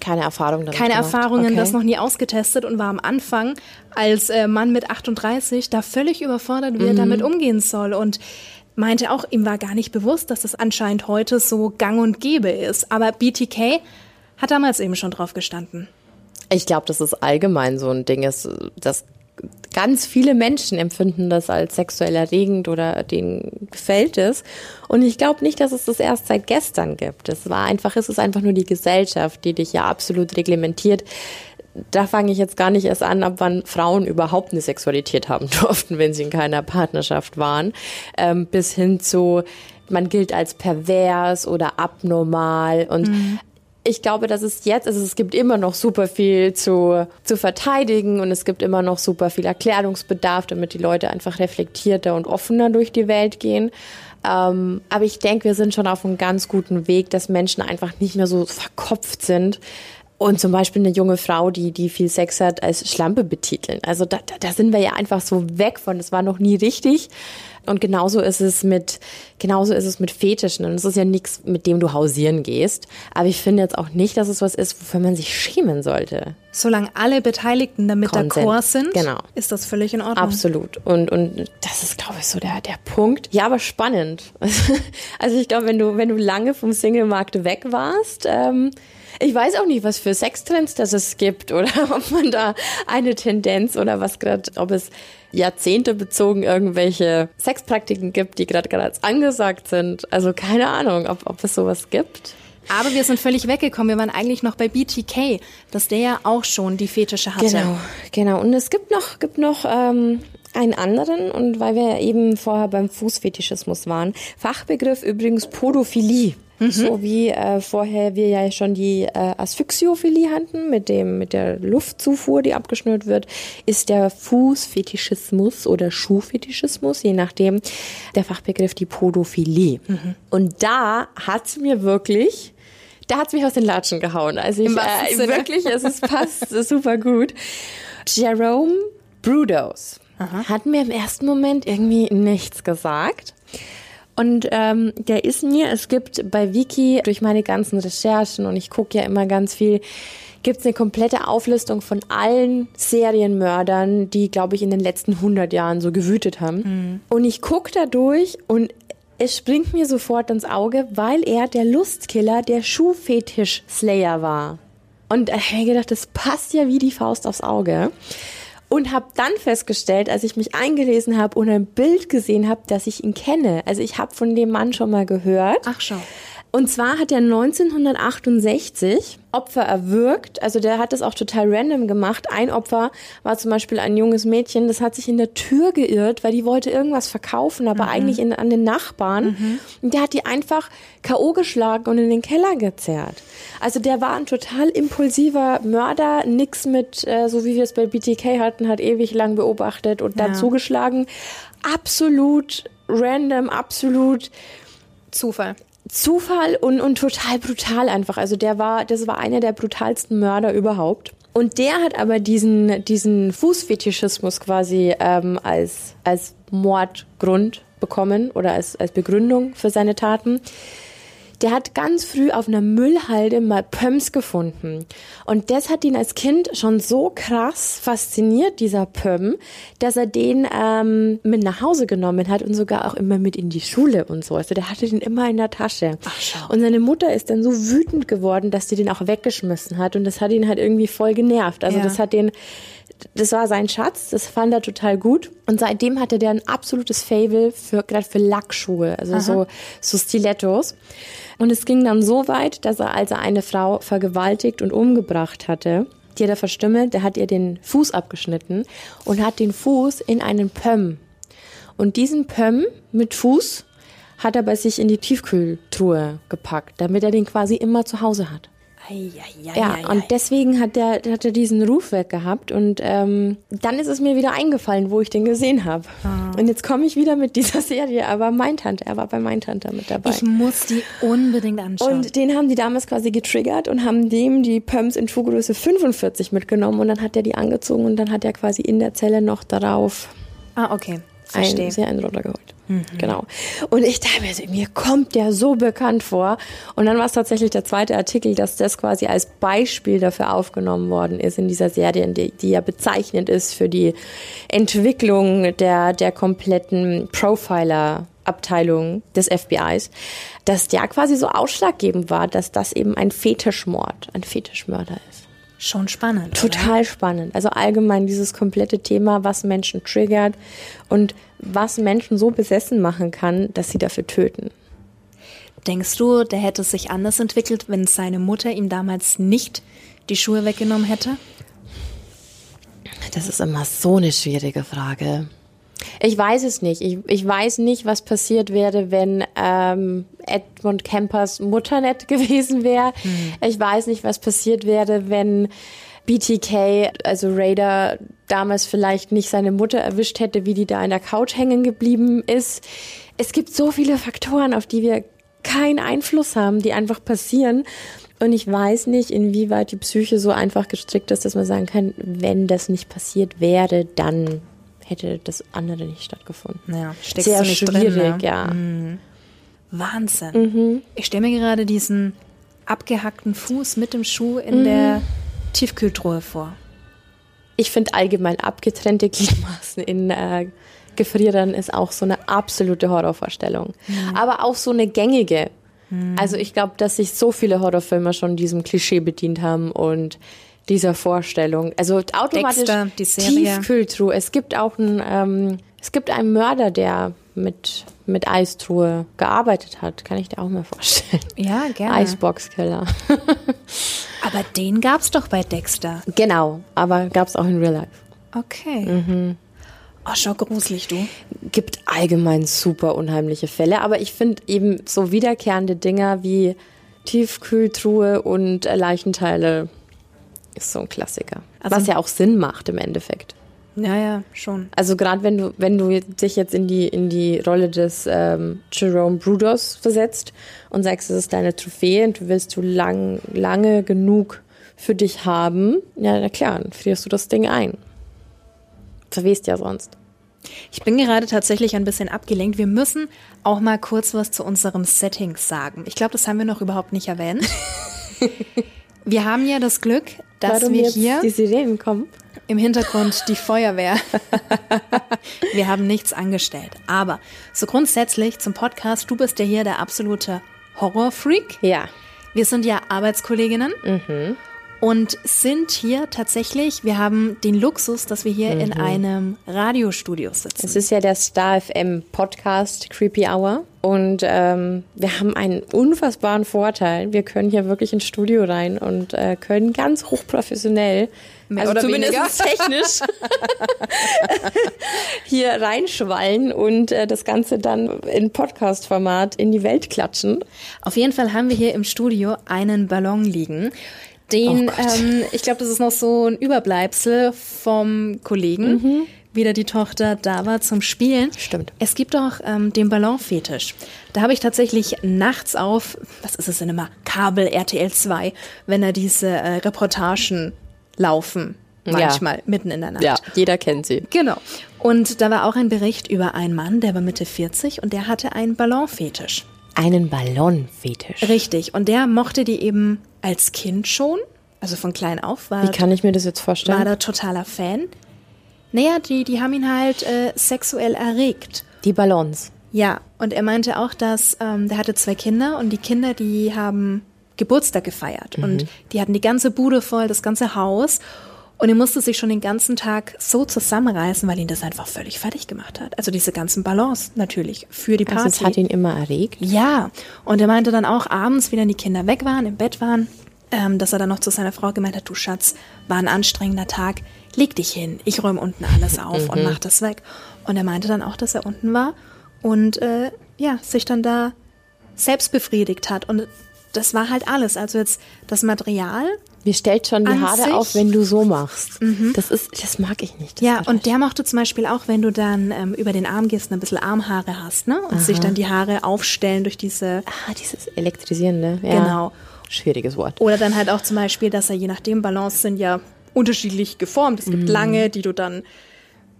keine Erfahrung damit keine gemacht. Erfahrungen, okay. das noch nie ausgetestet und war am Anfang als äh, Mann mit achtunddreißig da völlig überfordert, wie mhm. er damit umgehen soll. Und meinte auch, ihm war gar nicht bewusst, dass das anscheinend heute so gang und gäbe ist. Aber B T K hat damals eben schon drauf gestanden. Ich glaube, dass es allgemein so ein Ding ist, dass ganz viele Menschen empfinden das als sexuell erregend oder denen gefällt es. Und ich glaube nicht, dass es das erst seit gestern gibt. Es war einfach, es ist einfach nur die Gesellschaft, die dich ja absolut reglementiert. Da fange ich jetzt gar nicht erst an, ab wann Frauen überhaupt eine Sexualität haben durften, wenn sie in keiner Partnerschaft waren, ähm, bis hin zu, man gilt als pervers oder abnormal und mhm. ich glaube, dass es jetzt, also es gibt immer noch super viel zu, zu verteidigen und es gibt immer noch super viel Erklärungsbedarf, damit die Leute einfach reflektierter und offener durch die Welt gehen. Ähm, aber ich denke, wir sind schon auf einem ganz guten Weg, dass Menschen einfach nicht mehr so verkopft sind und zum Beispiel eine junge Frau, die, die viel Sex hat, als Schlampe betiteln. Also da, da sind wir ja einfach so weg von, das war noch nie richtig. Und genauso ist es mit, genauso ist es mit Fetischen. Und es ist ja nichts, mit dem du hausieren gehst. Aber ich finde jetzt auch nicht, dass es was ist, wofür man sich schämen sollte. Solange alle Beteiligten damit d'accord sind, genau. ist das völlig in Ordnung. Absolut. Und, und das ist, glaube ich, so der, der Punkt. Ja, aber spannend. Also ich glaube, wenn du, wenn du lange vom Single-Markt weg warst, ähm, ich weiß auch nicht, was für Sextrends das es gibt oder ob man da eine Tendenz oder was gerade, ob es jahrzehntebezogen irgendwelche Sexpraktiken gibt, die gerade gerade angesagt sind. Also keine Ahnung, ob, ob es sowas gibt. Aber wir sind völlig weggekommen. Wir waren eigentlich noch bei B T K, dass der ja auch schon die Fetische hatte. Genau, genau. Und es gibt noch, gibt noch ähm, einen anderen. Und weil wir eben vorher beim Fußfetischismus waren, Fachbegriff übrigens Podophilie. Mhm. So wie äh, vorher wir ja schon die äh, Asphyxiophilie hatten, mit dem mit der Luftzufuhr, die abgeschnürt wird, ist der Fußfetischismus oder Schuhfetischismus, je nachdem, der Fachbegriff die Podophilie. Mhm. Und da hat's mir wirklich... Da hat's mich aus den Latschen gehauen. Also ich, äh, wirklich, es ist, passt super gut. Jerome Brudos Aha. hat mir im ersten Moment irgendwie nichts gesagt. Und ähm, der ist mir, es gibt bei Wiki, durch meine ganzen Recherchen und ich gucke ja immer ganz viel, gibt es eine komplette Auflistung von allen Serienmördern, die, glaube ich, in den letzten hundert Jahren so gewütet haben. Mhm. Und ich gucke da durch und es springt mir sofort ins Auge, weil er der Lustkiller, der Schuhfetisch-Slayer war. Und da habe ich gedacht, das passt ja wie die Faust aufs Auge. Und habe dann festgestellt, als ich mich eingelesen habe und ein Bild gesehen habe, dass ich ihn kenne. Also ich habe von dem Mann schon mal gehört. Ach schau. Und zwar hat er neunzehnhundertachtundsechzig Opfer erwürgt. Also der hat das auch total random gemacht. Ein Opfer war zum Beispiel ein junges Mädchen, das hat sich in der Tür geirrt, weil die wollte irgendwas verkaufen, aber mhm. eigentlich in, an den Nachbarn. Mhm. Und der hat die einfach K O geschlagen und in den Keller gezerrt. Also der war ein total impulsiver Mörder. Nix mit, äh, so wie wir es bei B T K hatten, hat ewig lang beobachtet und ja. dann zugeschlagen. Absolut random, absolut Zufall. Zufall und, und total brutal einfach. Also der war, das war einer der brutalsten Mörder überhaupt. Und der hat aber diesen, diesen Fußfetischismus quasi ähm, als, als Mordgrund bekommen oder als, als Begründung für seine Taten. der hat ganz früh auf einer Müllhalde mal Pöms gefunden. Und das hat ihn als Kind schon so krass fasziniert, dieser Pöm, dass er den ähm, mit nach Hause genommen hat und sogar auch immer mit in die Schule und so. Also der hatte den immer in der Tasche. Ach, schau. Und seine Mutter ist dann so wütend geworden, dass sie den auch weggeschmissen hat. Und das hat ihn halt irgendwie voll genervt. Also ja. das hat den... Das war sein Schatz, das fand er total gut. Und seitdem hatte der ein absolutes Faible für, gerade für Lackschuhe, also so, so Stilettos. Und es ging dann so weit, dass er, als er eine Frau vergewaltigt und umgebracht hatte, die hat er verstümmelt, der hat ihr den Fuß abgeschnitten und hat den Fuß in einen Pöm. Und diesen Pöm mit Fuß hat er bei sich in die Tiefkühltruhe gepackt, damit er den quasi immer zu Hause hat. Ei, ei, ei, ja, ei, ei. Und deswegen hat der, hat er diesen Ruf weg gehabt und ähm, dann ist es mir wieder eingefallen, wo ich den gesehen habe. Ah. Und jetzt komme ich wieder mit dieser Serie, aber Mindhunter, er war bei Mindhunter mit dabei. Ich muss die unbedingt anschauen. Und den haben die damals quasi getriggert und haben dem die Pumps in Schuhgröße fünfundvierzig mitgenommen und dann hat er die angezogen und dann hat er quasi in der Zelle noch darauf ah, okay. Verstehe. Einen, sehr einen runtergeholt. Mhm. Genau. Und ich dachte mir so, mir kommt der so bekannt vor. Und dann war es tatsächlich der zweite Artikel, dass das quasi als Beispiel dafür aufgenommen worden ist in dieser Serie, die, die ja bezeichnend ist für die Entwicklung der, der kompletten Profiler-Abteilung des F B Is, dass der quasi so ausschlaggebend war, dass das eben ein Fetischmord, ein Fetischmörder ist. Schon spannend. Total oder? Spannend. Also allgemein dieses komplette Thema, was Menschen triggert und was Menschen so besessen machen kann, dass sie dafür töten. Denkst du, der hätte sich anders entwickelt, wenn seine Mutter ihm damals nicht die Schuhe weggenommen hätte? Das ist immer so eine schwierige Frage. Ich weiß es nicht. Ich, ich weiß nicht, was passiert wäre, wenn ähm, Edmund Kempers Mutter nett gewesen wäre. Mhm. Ich weiß nicht, was passiert wäre, wenn B T K, also Raider, damals vielleicht nicht seine Mutter erwischt hätte, wie die da in der Couch hängen geblieben ist. Es gibt so viele Faktoren, auf die wir keinen Einfluss haben, die einfach passieren. Und ich weiß nicht, inwieweit die Psyche so einfach gestrickt ist, dass man sagen kann, wenn das nicht passiert wäre, dann... hätte das andere nicht stattgefunden. Ja, steckst sehr du nicht schwierig, drin, ne? Ja. Mhm. Wahnsinn. Mhm. Ich stelle mir gerade diesen abgehackten Fuß mit dem Schuh in mhm. der Tiefkühltruhe vor. Ich finde allgemein abgetrennte Gliedmaßen in äh, Gefrierern ist auch so eine absolute Horrorvorstellung. Mhm. Aber auch so eine gängige. Mhm. Also ich glaube, dass sich so viele Horrorfilme schon diesem Klischee bedient haben und dieser Vorstellung. Also automatisch Dexter, die Serie. Tiefkühltruhe. Es gibt auch einen, ähm, es gibt einen Mörder, der mit, mit Eistruhe gearbeitet hat. Kann ich dir auch mal vorstellen. Ja, gerne. Eisboxkiller. Aber den gab's doch bei Dexter. Genau, aber gab's auch in Real Life. Okay. Mhm. Oh, schon gruselig, du. Gibt allgemein super unheimliche Fälle, aber ich finde eben so wiederkehrende Dinger wie Tiefkühltruhe und Leichenteile ist so ein Klassiker. Also, was ja auch Sinn macht im Endeffekt. Ja, ja, schon. Also gerade wenn du, wenn du dich jetzt in die, in die Rolle des ähm, Jerome Brudos versetzt und sagst, das ist deine Trophäe und du willst du lang, lange genug für dich haben, ja, na klar, dann frierst du das Ding ein. Verwest ja sonst. Ich bin gerade tatsächlich ein bisschen abgelenkt. Wir müssen auch mal kurz was zu unserem Setting sagen. Ich glaube, das haben wir noch überhaupt nicht erwähnt. Wir haben ja das Glück, dass Warum wir hier die Sirenen kommen? Im Hintergrund die Feuerwehr. Wir haben nichts angestellt. Aber so grundsätzlich zum Podcast, du bist ja hier der absolute Horrorfreak. Ja. Wir sind ja Arbeitskolleginnen mhm. und sind hier tatsächlich, wir haben den Luxus, dass wir hier mhm. in einem Radiostudio sitzen. Es ist ja der Star F M Podcast Creepy Hour. Und ähm, wir haben einen unfassbaren Vorteil. Wir können hier wirklich ins Studio rein und äh, können ganz hochprofessionell, Mehr also zumindest technisch, hier reinschwallen und äh, das Ganze dann in Podcast-Format in die Welt klatschen. Auf jeden Fall haben wir hier im Studio einen Ballon liegen. Den, oh ähm, ich glaube, das ist noch so ein Überbleibsel vom Kollegen. Mhm. Wieder die Tochter da war zum Spielen. Stimmt. Es gibt auch ähm, den Ballonfetisch. Da habe ich tatsächlich nachts auf, was ist es denn immer, Kabel R T L zwei, wenn da diese äh, Reportagen laufen, manchmal ja. mitten in der Nacht. Ja, jeder kennt sie. Genau. Und da war auch ein Bericht über einen Mann, der war Mitte vierzig und der hatte einen Ballonfetisch. einen Ballonfetisch. Richtig, und der mochte die eben als Kind schon, also von klein auf war. Wie kann ich mir das jetzt vorstellen? War da totaler Fan. Naja, die, die haben ihn halt äh, sexuell erregt. Die Ballons. Ja, und er meinte auch, dass ähm, der hatte zwei Kinder und die Kinder, die haben Geburtstag gefeiert. Mhm. Und die hatten die ganze Bude voll, das ganze Haus. Und er musste sich schon den ganzen Tag so zusammenreißen, weil ihn das einfach völlig fertig gemacht hat. Also diese ganzen Ballons natürlich für die Party. Also das hat ihn immer erregt? Ja, und er meinte dann auch abends, wenn die Kinder weg waren, im Bett waren, ähm, dass er dann noch zu seiner Frau gemeint hat, du Schatz, war ein anstrengender Tag, leg dich hin, ich räume unten alles auf mhm. und mach das weg. Und er meinte dann auch, dass er unten war und äh, ja, sich dann da selbst befriedigt hat. Und das war halt alles. Also jetzt das Material. Mir stellt schon die Haare auf, wenn du so machst. Mhm. Das ist, das mag ich nicht. Ja, und der mochte zum Beispiel auch, wenn du dann ähm, über den Arm gehst und ein bisschen Armhaare hast, ne? Und Aha. sich dann die Haare aufstellen durch diese... Ah, dieses Elektrisierende. Ja. Genau. Schwieriges Wort. Oder dann halt auch zum Beispiel, dass er je nachdem, Ballons sind ja unterschiedlich geformt. Es gibt mhm. lange, die du dann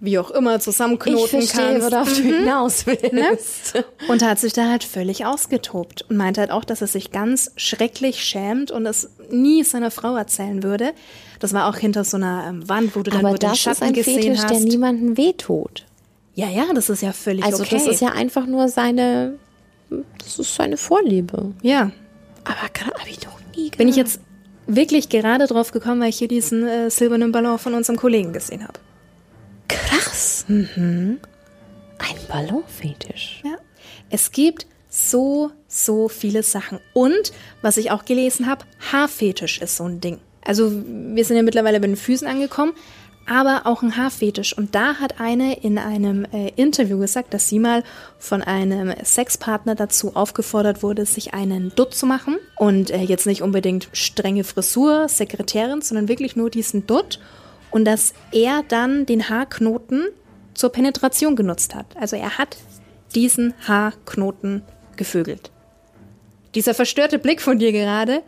wie auch immer zusammenknoten kannst. Ich verstehe, worauf du mhm. hinaus willst. Ne? Und hat sich da halt völlig ausgetobt und meinte halt auch, dass er sich ganz schrecklich schämt und es nie seiner Frau erzählen würde. Das war auch hinter so einer Wand, wo du dann nur den Schatten gesehen hast. Aber das ist ein Fetisch, der niemandem wehtut. Ja, ja, das ist ja völlig also okay. Also das ist ja einfach nur seine, das ist seine Vorliebe. Ja. Aber gerade habe ich doch nie gedacht. Bin ich jetzt wirklich gerade drauf gekommen, weil ich hier diesen äh, silbernen Ballon von unserem Kollegen gesehen habe. Krass. Mhm. Ein Ballonfetisch. Ja. Es gibt so, so viele Sachen. Und, was ich auch gelesen habe, Haarfetisch ist so ein Ding. Also wir sind ja mittlerweile bei den Füßen angekommen, aber auch ein Haarfetisch. Und da hat eine in einem äh, Interview gesagt, dass sie mal von einem Sexpartner dazu aufgefordert wurde, sich einen Dutt zu machen. Und äh, jetzt nicht unbedingt strenge Frisur, Sekretärin, sondern wirklich nur diesen Dutt. Und dass er dann den Haarknoten zur Penetration genutzt hat. Also er hat diesen Haarknoten gevögelt. Dieser verstörte Blick von dir gerade.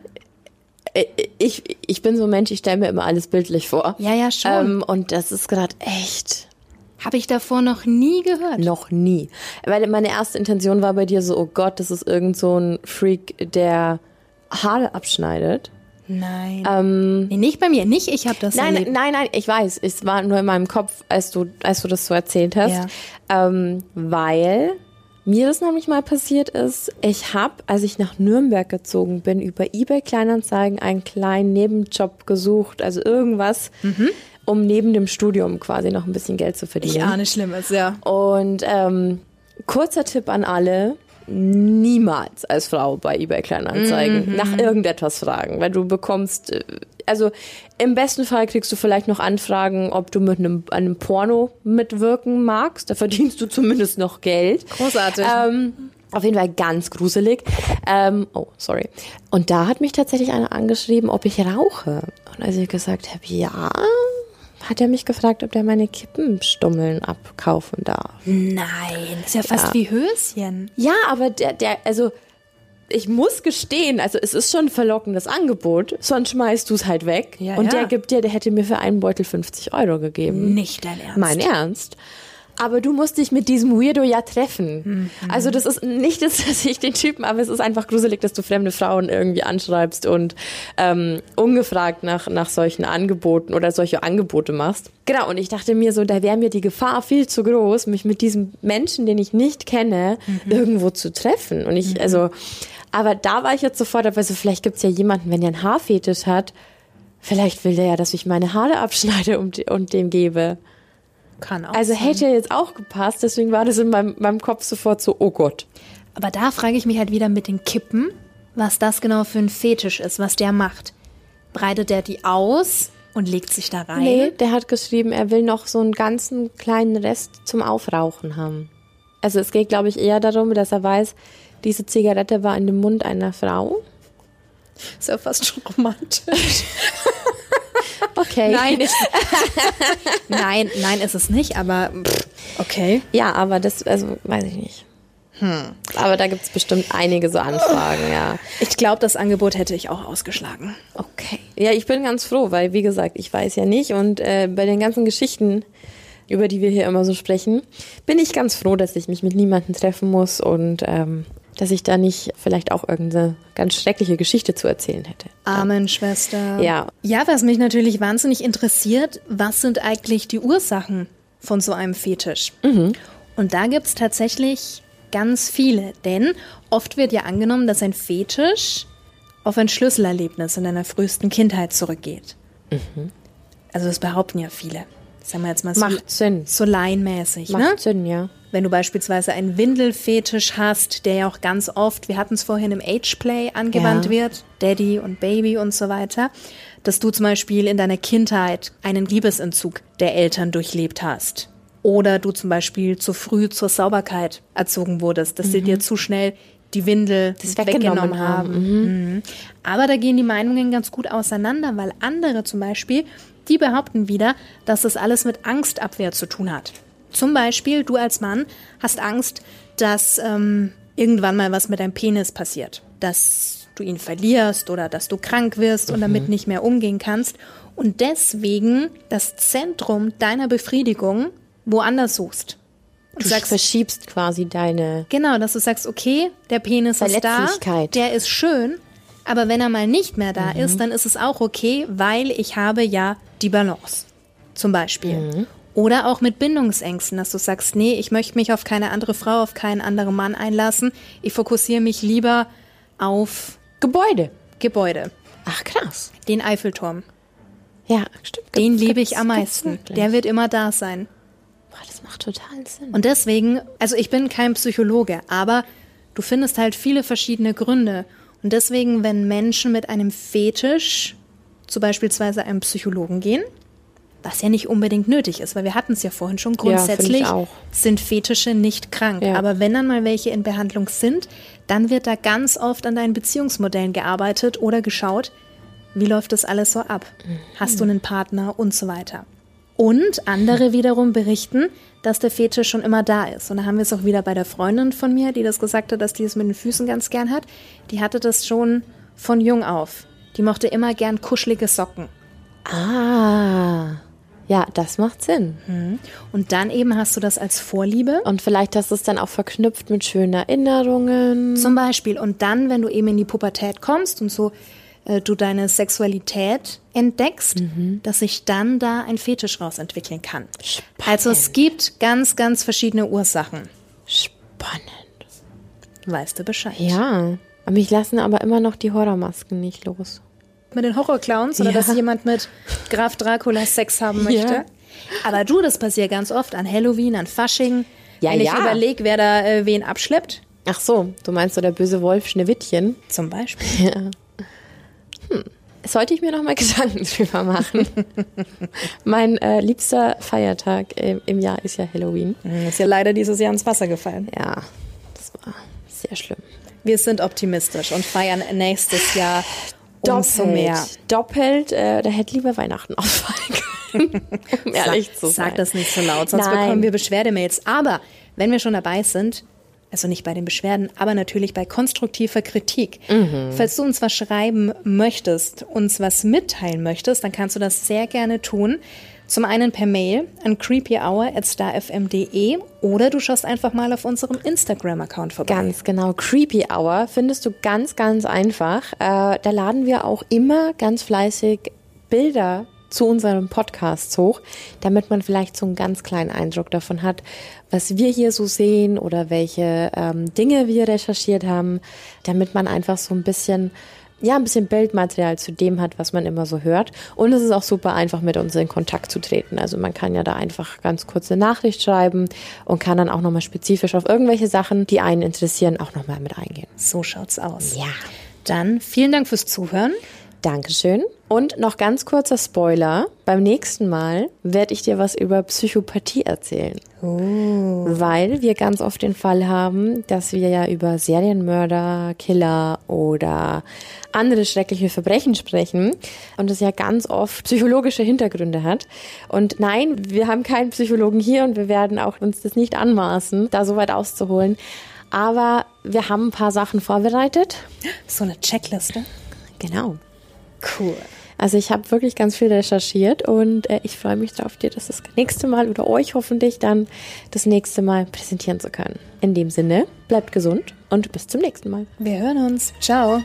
Ich, ich bin so ein Mensch, ich stelle mir immer alles bildlich vor. Ja, ja, schon. Ähm, und das ist gerade echt... Habe ich davor noch nie gehört. Noch nie. Weil meine erste Intention war bei dir so, oh Gott, das ist irgend so ein Freak, der Haare abschneidet. Nein. Ähm, nee, nicht bei mir, nicht ich habe das nein, erlebt. Nein, nein, ich weiß, es war nur in meinem Kopf, als du, als du das so erzählt hast, ja. ähm, weil mir das nämlich mal passiert ist, ich habe, als ich nach Nürnberg gezogen bin, über eBay Kleinanzeigen einen kleinen Nebenjob gesucht, also irgendwas, mhm. um neben dem Studium quasi noch ein bisschen Geld zu verdienen. Ja, nichts Schlimmes, ja. Und ähm, kurzer Tipp an alle, niemals als Frau bei eBay Kleinanzeigen mhm. nach irgendetwas fragen, weil du bekommst, also im besten Fall kriegst du vielleicht noch Anfragen, ob du mit einem, einem Porno mitwirken magst, da verdienst du zumindest noch Geld. Großartig. Ähm, auf jeden Fall ganz gruselig. Ähm, oh, sorry. Und da hat mich tatsächlich einer angeschrieben, ob ich rauche. Und als ich gesagt habe, ja, hat er mich gefragt, ob der meine Kippenstummeln abkaufen darf. Nein, das ist ja fast ja. wie Höschen. Ja, aber der, der, also ich muss gestehen, also es ist schon ein verlockendes Angebot, sonst schmeißt du es halt weg. Ja, und ja. der gibt dir, der hätte mir für einen Beutel fünfzig Euro gegeben. Nicht dein Ernst. Mein Ernst. Aber du musst dich mit diesem Weirdo ja treffen. Mhm. Also das ist nicht, dass ich den Typen, aber es ist einfach gruselig, dass du fremde Frauen irgendwie anschreibst und ähm, ungefragt nach, nach solchen Angeboten oder solche Angebote machst. Genau, und ich dachte mir so, da wäre mir die Gefahr viel zu groß, mich mit diesem Menschen, den ich nicht kenne, mhm. irgendwo zu treffen. Und ich, mhm. also, aber da war ich jetzt sofort dabei, so vielleicht gibt's ja jemanden, wenn der einen Haarfetisch hat, vielleicht will der ja, dass ich meine Haare abschneide und, und dem gebe. Kann auch also sein. Hätte jetzt auch gepasst, deswegen war das in meinem, meinem Kopf sofort so, oh Gott. Aber da frage ich mich halt wieder mit den Kippen, was das genau für ein Fetisch ist, was der macht. Breitet der die aus und legt sich da rein? Nee, der hat geschrieben, er will noch so einen ganzen kleinen Rest zum Aufrauchen haben. Also es geht, glaube ich, eher darum, dass er weiß, diese Zigarette war in dem Mund einer Frau. Ist ja fast schon romantisch. Okay. Nein, nein, nein, ist es nicht, aber pff, okay. Ja, aber das, also weiß ich nicht. Hm. Aber da gibt es bestimmt einige so Anfragen, ja. Ich glaube, das Angebot hätte ich auch ausgeschlagen. Okay. Ja, ich bin ganz froh, weil wie gesagt, ich weiß ja nicht und äh, bei den ganzen Geschichten, über die wir hier immer so sprechen, bin ich ganz froh, dass ich mich mit niemandem treffen muss und ähm, dass ich da nicht vielleicht auch irgendeine ganz schreckliche Geschichte zu erzählen hätte. Amen, Schwester. Ja. Ja, was mich natürlich wahnsinnig interessiert, was sind eigentlich die Ursachen von so einem Fetisch? Mhm. Und da gibt es tatsächlich ganz viele, denn oft wird ja angenommen, dass ein Fetisch auf ein Schlüsselerlebnis in deiner frühesten Kindheit zurückgeht. Mhm. Also das behaupten ja viele. Sagen wir jetzt mal so. Macht Sinn. So laienmäßig, ne? Macht Sinn, ja. Wenn du beispielsweise einen Windelfetisch hast, der ja auch ganz oft, wir hatten es vorhin im Ageplay angewandt ja. wird, Daddy und Baby und so weiter, dass du zum Beispiel in deiner Kindheit einen Liebesentzug der Eltern durchlebt hast. Oder du zum Beispiel zu früh zur Sauberkeit erzogen wurdest, dass mhm. sie dir zu schnell die Windel das weggenommen, weggenommen haben. haben. Mhm. Mhm. Aber da gehen die Meinungen ganz gut auseinander, weil andere zum Beispiel, die behaupten wieder, dass das alles mit Angstabwehr zu tun hat. Zum Beispiel, du als Mann hast Angst, dass ähm, irgendwann mal was mit deinem Penis passiert. Dass du ihn verlierst oder dass du krank wirst mhm. und damit nicht mehr umgehen kannst. Und deswegen das Zentrum deiner Befriedigung woanders suchst. Und du sagst, verschiebst quasi deine... Genau, dass du sagst, okay, der Penis ist da, der ist schön, aber wenn er mal nicht mehr da mhm. ist, dann ist es auch okay, weil ich habe ja die Balance, zum Beispiel. Mhm. Oder auch mit Bindungsängsten, dass du sagst, nee, ich möchte mich auf keine andere Frau, auf keinen anderen Mann einlassen. Ich fokussiere mich lieber auf Gebäude. Gebäude. Ach, krass. Den Eiffelturm. Ja, stimmt. Den ganz, liebe ich ganz, am meisten. Der wird immer da sein. Boah, das macht total Sinn. Und deswegen, also ich bin kein Psychologe, aber du findest halt viele verschiedene Gründe. Und deswegen, wenn Menschen mit einem Fetisch zu beispielsweise einem Psychologen gehen, was ja nicht unbedingt nötig ist, weil wir hatten es ja vorhin schon, grundsätzlich ja, sind Fetische nicht krank. Ja. Aber wenn dann mal welche in Behandlung sind, dann wird da ganz oft an deinen Beziehungsmodellen gearbeitet oder geschaut, wie läuft das alles so ab? Mhm. Hast du einen Partner und so weiter. Und andere wiederum berichten, dass der Fetisch schon immer da ist. Und da haben wir es auch wieder bei der Freundin von mir, die das gesagt hat, dass die es mit den Füßen ganz gern hat. Die hatte das schon von jung auf. Die mochte immer gern kuschelige Socken. Ah, ja, das macht Sinn. Mhm. Und dann eben hast du das als Vorliebe. Und vielleicht hast du es dann auch verknüpft mit schönen Erinnerungen. Zum Beispiel. Und dann, wenn du eben in die Pubertät kommst und so äh, du deine Sexualität entdeckst, mhm. dass sich dann da ein Fetisch rausentwickeln kann. Spannend. Also es gibt ganz, ganz verschiedene Ursachen. Spannend. Weißt du Bescheid? Ja. Mich lassen aber immer noch die Horrormasken nicht los. Mit den Horrorclowns oder ja. dass jemand mit Graf Dracula Sex haben möchte. Ja. Aber du, das passiert ganz oft an Halloween, an Fasching. Ja, wenn ja. ich überlege, wer da äh, wen abschleppt. Ach so, du meinst so der böse Wolf Schneewittchen. Zum Beispiel. Ja. Hm. Sollte ich mir nochmal Gedanken drüber machen. Mein äh, liebster Feiertag im, im Jahr ist ja Halloween. Ist ja leider dieses Jahr ins Wasser gefallen. Ja, das war sehr schlimm. Wir sind optimistisch und feiern nächstes Jahr Doppelt, so mehr. doppelt, äh, da hätte lieber Weihnachten auffallen können, um ehrlich sag, zu sein. Sag das nicht so laut, sonst Nein. bekommen wir Beschwerdemails. Aber wenn wir schon dabei sind, also nicht bei den Beschwerden, aber natürlich bei konstruktiver Kritik. Mhm. Falls du uns was schreiben möchtest, uns was mitteilen möchtest, dann kannst du das sehr gerne tun. Zum einen per Mail an creepy hour at starfm punkt de oder du schaust einfach mal auf unserem Instagram-Account vorbei. Ganz genau, Creepy Hour findest du ganz, ganz einfach. Äh, da laden wir auch immer ganz fleißig Bilder zu unserem Podcast hoch, damit man vielleicht so einen ganz kleinen Eindruck davon hat, was wir hier so sehen oder welche ähm, Dinge wir recherchiert haben, damit man einfach so ein bisschen... ja, ein bisschen Bildmaterial zu dem hat, was man immer so hört. Und es ist auch super einfach, mit uns in Kontakt zu treten. Also man kann ja da einfach ganz kurz eine Nachricht schreiben und kann dann auch nochmal spezifisch auf irgendwelche Sachen, die einen interessieren, auch nochmal mit eingehen. So schaut's aus. Ja. Dann vielen Dank fürs Zuhören. Dankeschön. Und noch ganz kurzer Spoiler. Beim nächsten Mal werde ich dir was über Psychopathie erzählen. Oh. Weil wir ganz oft den Fall haben, dass wir ja über Serienmörder, Killer oder andere schreckliche Verbrechen sprechen und das ja ganz oft psychologische Hintergründe hat. Und nein, wir haben keinen Psychologen hier und wir werden auch uns das nicht anmaßen, da so weit auszuholen. Aber wir haben ein paar Sachen vorbereitet. So eine Checkliste. Genau. Cool. Also ich habe wirklich ganz viel recherchiert und äh, ich freue mich darauf, dir das das nächste Mal oder euch hoffentlich dann das nächste Mal präsentieren zu können. In dem Sinne, bleibt gesund und bis zum nächsten Mal. Wir hören uns. Ciao.